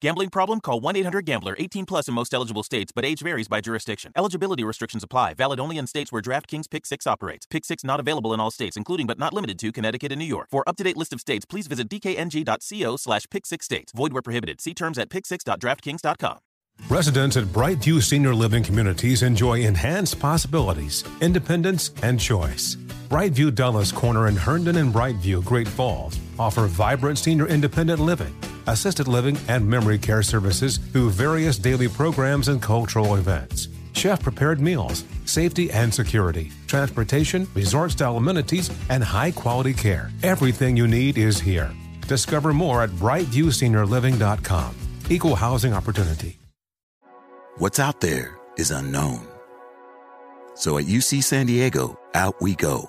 Gambling problem? Call 1-800-GAMBLER. 18 plus in most eligible states, but age varies by jurisdiction. Eligibility restrictions apply. Valid only in states where DraftKings Pick 6 operates. Pick 6 not available in all states, including but not limited to Connecticut and New York. For up-to-date list of states, please visit dkng.co/pick6states. Void where prohibited. See terms at pick6.draftkings.com. Residents at Brightview Senior Living Communities enjoy enhanced possibilities, independence, and choice. Brightview Dulles Corner in Herndon and Brightview Great Falls offer vibrant senior independent living, assisted living, and memory care services through various daily programs and cultural events. Chef-prepared meals, safety and security, transportation, resort-style amenities, and high-quality care. Everything you need is here. Discover more at brightviewseniorliving.com. Equal housing opportunity. What's out there is unknown. So at UC San Diego, out we go.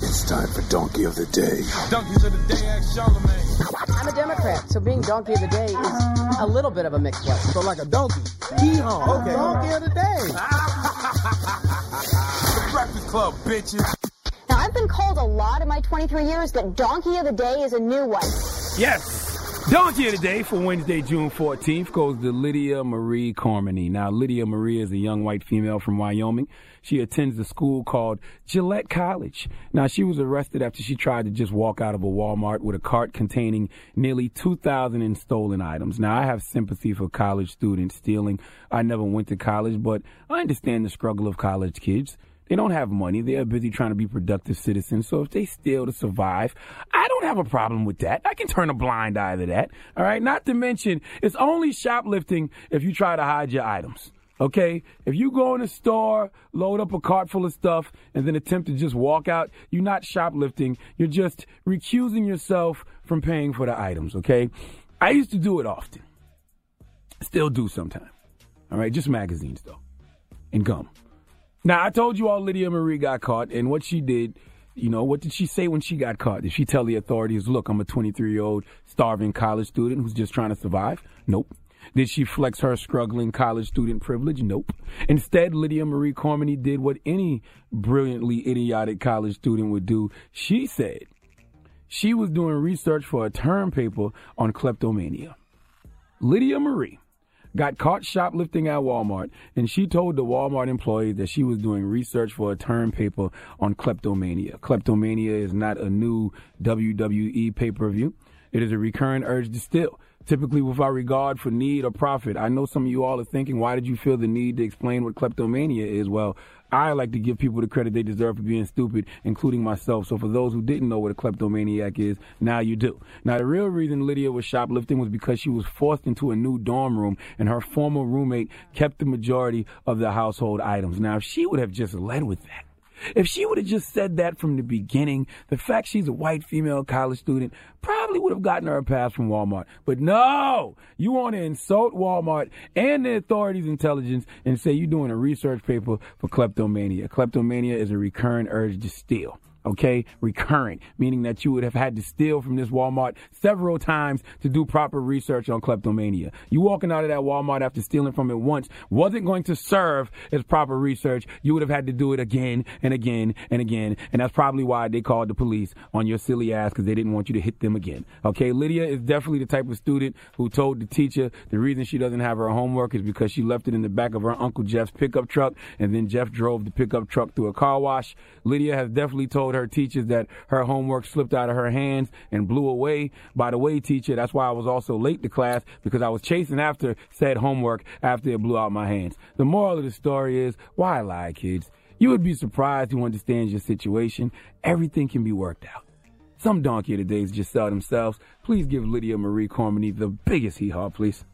It's time for Donkey of the Day. Donkeys of the Day, ask Charlemagne. I'm a Democrat, so being Donkey of the Day is a little bit of a mixed one. So like a donkey. Hee-haw. Okay. Donkey of the Day. The Breakfast Club, bitches. Now, I've been called a lot in my 23 years, but Donkey of the Day is a new one. Yes. Donkey of the Day for Wednesday, June 14th, goes to Lydia Marie Cormany. Now, Lydia Marie is a young white female from Wyoming. She attends a school called Gillette College. Now, she was arrested after she tried to just walk out of a Walmart with a cart containing nearly 2,000 in stolen items. Now, I have sympathy for college students stealing. I never went to college, but I understand the struggle of college kids. They don't have money. They are busy trying to be productive citizens. So if they steal to survive, I don't have a problem with that. I can turn a blind eye to that. All right. Not to mention, it's only shoplifting if you try to hide your items. Okay. If you go in a store, load up a cart full of stuff, and then attempt to just walk out, you're not shoplifting. You're just recusing yourself from paying for the items. Okay. I used to do it often. Still do sometimes. All right. Just magazines, though, and gum. Now, I told you all Lydia Marie got caught and what she did. You know, what did she say when she got caught? Did she tell the authorities, look, I'm a 23-year-old starving college student who's just trying to survive? Nope. Did she flex her struggling college student privilege? Nope. Instead, Lydia Marie Cormany did what any brilliantly idiotic college student would do. She said she was doing research for a term paper on kleptomania. Lydia Marie got caught shoplifting at Walmart, and she told the Walmart employee that she was doing research for a term paper on kleptomania. Kleptomania is not a new WWE pay-per-view. It is a recurring urge to steal, typically without regard for need or profit. I know some of you all are thinking, why did you feel the need to explain what kleptomania is? Well, I like to give people the credit they deserve for being stupid, including myself. So for those who didn't know what a kleptomaniac is, now you do. Now, the real reason Lydia was shoplifting was because she was forced into a new dorm room, and her former roommate kept the majority of the household items. Now, if she would have just led with that, if she would have just said that from the beginning, the fact she's a white female college student probably would have gotten her a pass from Walmart. But no, you want to insult Walmart and the authorities' intelligence and say you're doing a research paper for kleptomania. Kleptomania is a recurrent urge to steal. Okay, recurrent, meaning that you would have had to steal from this Walmart several times to do proper research on kleptomania. You walking out of that Walmart after stealing from it once wasn't going to serve as proper research. You would have had to do it again and again and again. And that's probably why they called the police on your silly ass, because they didn't want you to hit them again. Okay, Lydia is definitely the type of student who told the teacher the reason she doesn't have her homework is because she left it in the back of her Uncle Jeff's pickup truck, and then Jeff drove the pickup truck through a car wash. Lydia has definitely told her teachers that her homework slipped out of her hands and blew away. By the way, teacher, that's why I was also late to class, because I was chasing after said homework after it blew out my hands. The moral of the story is, why lie, kids? You would be surprised who understands your situation. Everything can be worked out. Some donkey of the days just sell themselves. Please give Lydia Marie Cormany the biggest hee-haw, please.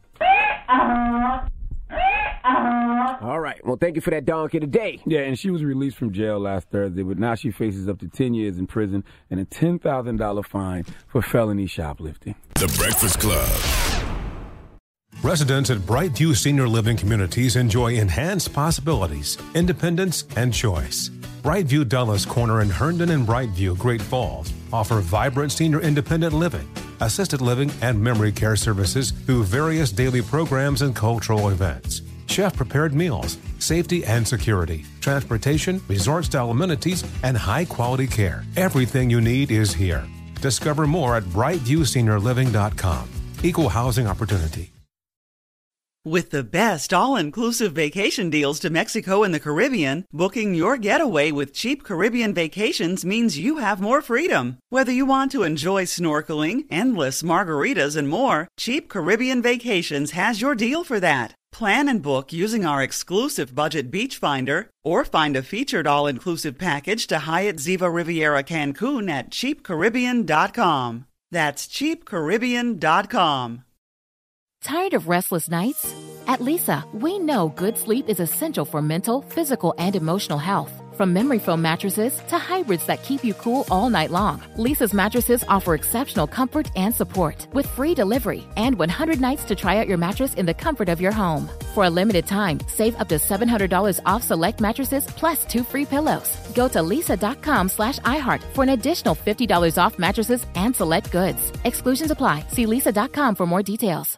All right. Well, thank you for that donkey today. Yeah, and she was released from jail last Thursday, but now she faces up to 10 years in prison and a $10,000 fine for felony shoplifting. The Breakfast Club. Residents at Brightview Senior Living Communities enjoy enhanced possibilities, independence, and choice. Brightview Dulles Corner in Herndon and Brightview Great Falls offer vibrant senior independent living, assisted living, and memory care services through various daily programs and cultural events. Chef-prepared meals, safety and security, transportation, resort-style amenities, and high-quality care. Everything you need is here. Discover more at brightviewseniorliving.com. Equal housing opportunity. With the best all-inclusive vacation deals to Mexico and the Caribbean, booking your getaway with Cheap Caribbean Vacations means you have more freedom. Whether you want to enjoy snorkeling, endless margaritas, and more, Cheap Caribbean Vacations has your deal for that. Plan and book using our exclusive budget beach finder, or find a featured all-inclusive package to Hyatt Ziva Riviera Cancun at cheapcaribbean.com. That's cheapcaribbean.com. Tired of restless nights? At Leesa, we know good sleep is essential for mental, physical, and emotional health. From memory foam mattresses to hybrids that keep you cool all night long, Leesa's mattresses offer exceptional comfort and support with free delivery and 100 nights to try out your mattress in the comfort of your home. For a limited time, save up to $700 off select mattresses plus 2 free pillows. Go to leesa.com/iHeart for an additional $50 off mattresses and select goods. Exclusions apply. See leesa.com for more details.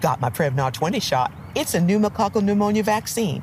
Got my Prevnar 20 shot. It's a pneumococcal pneumonia vaccine.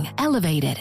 Elevated.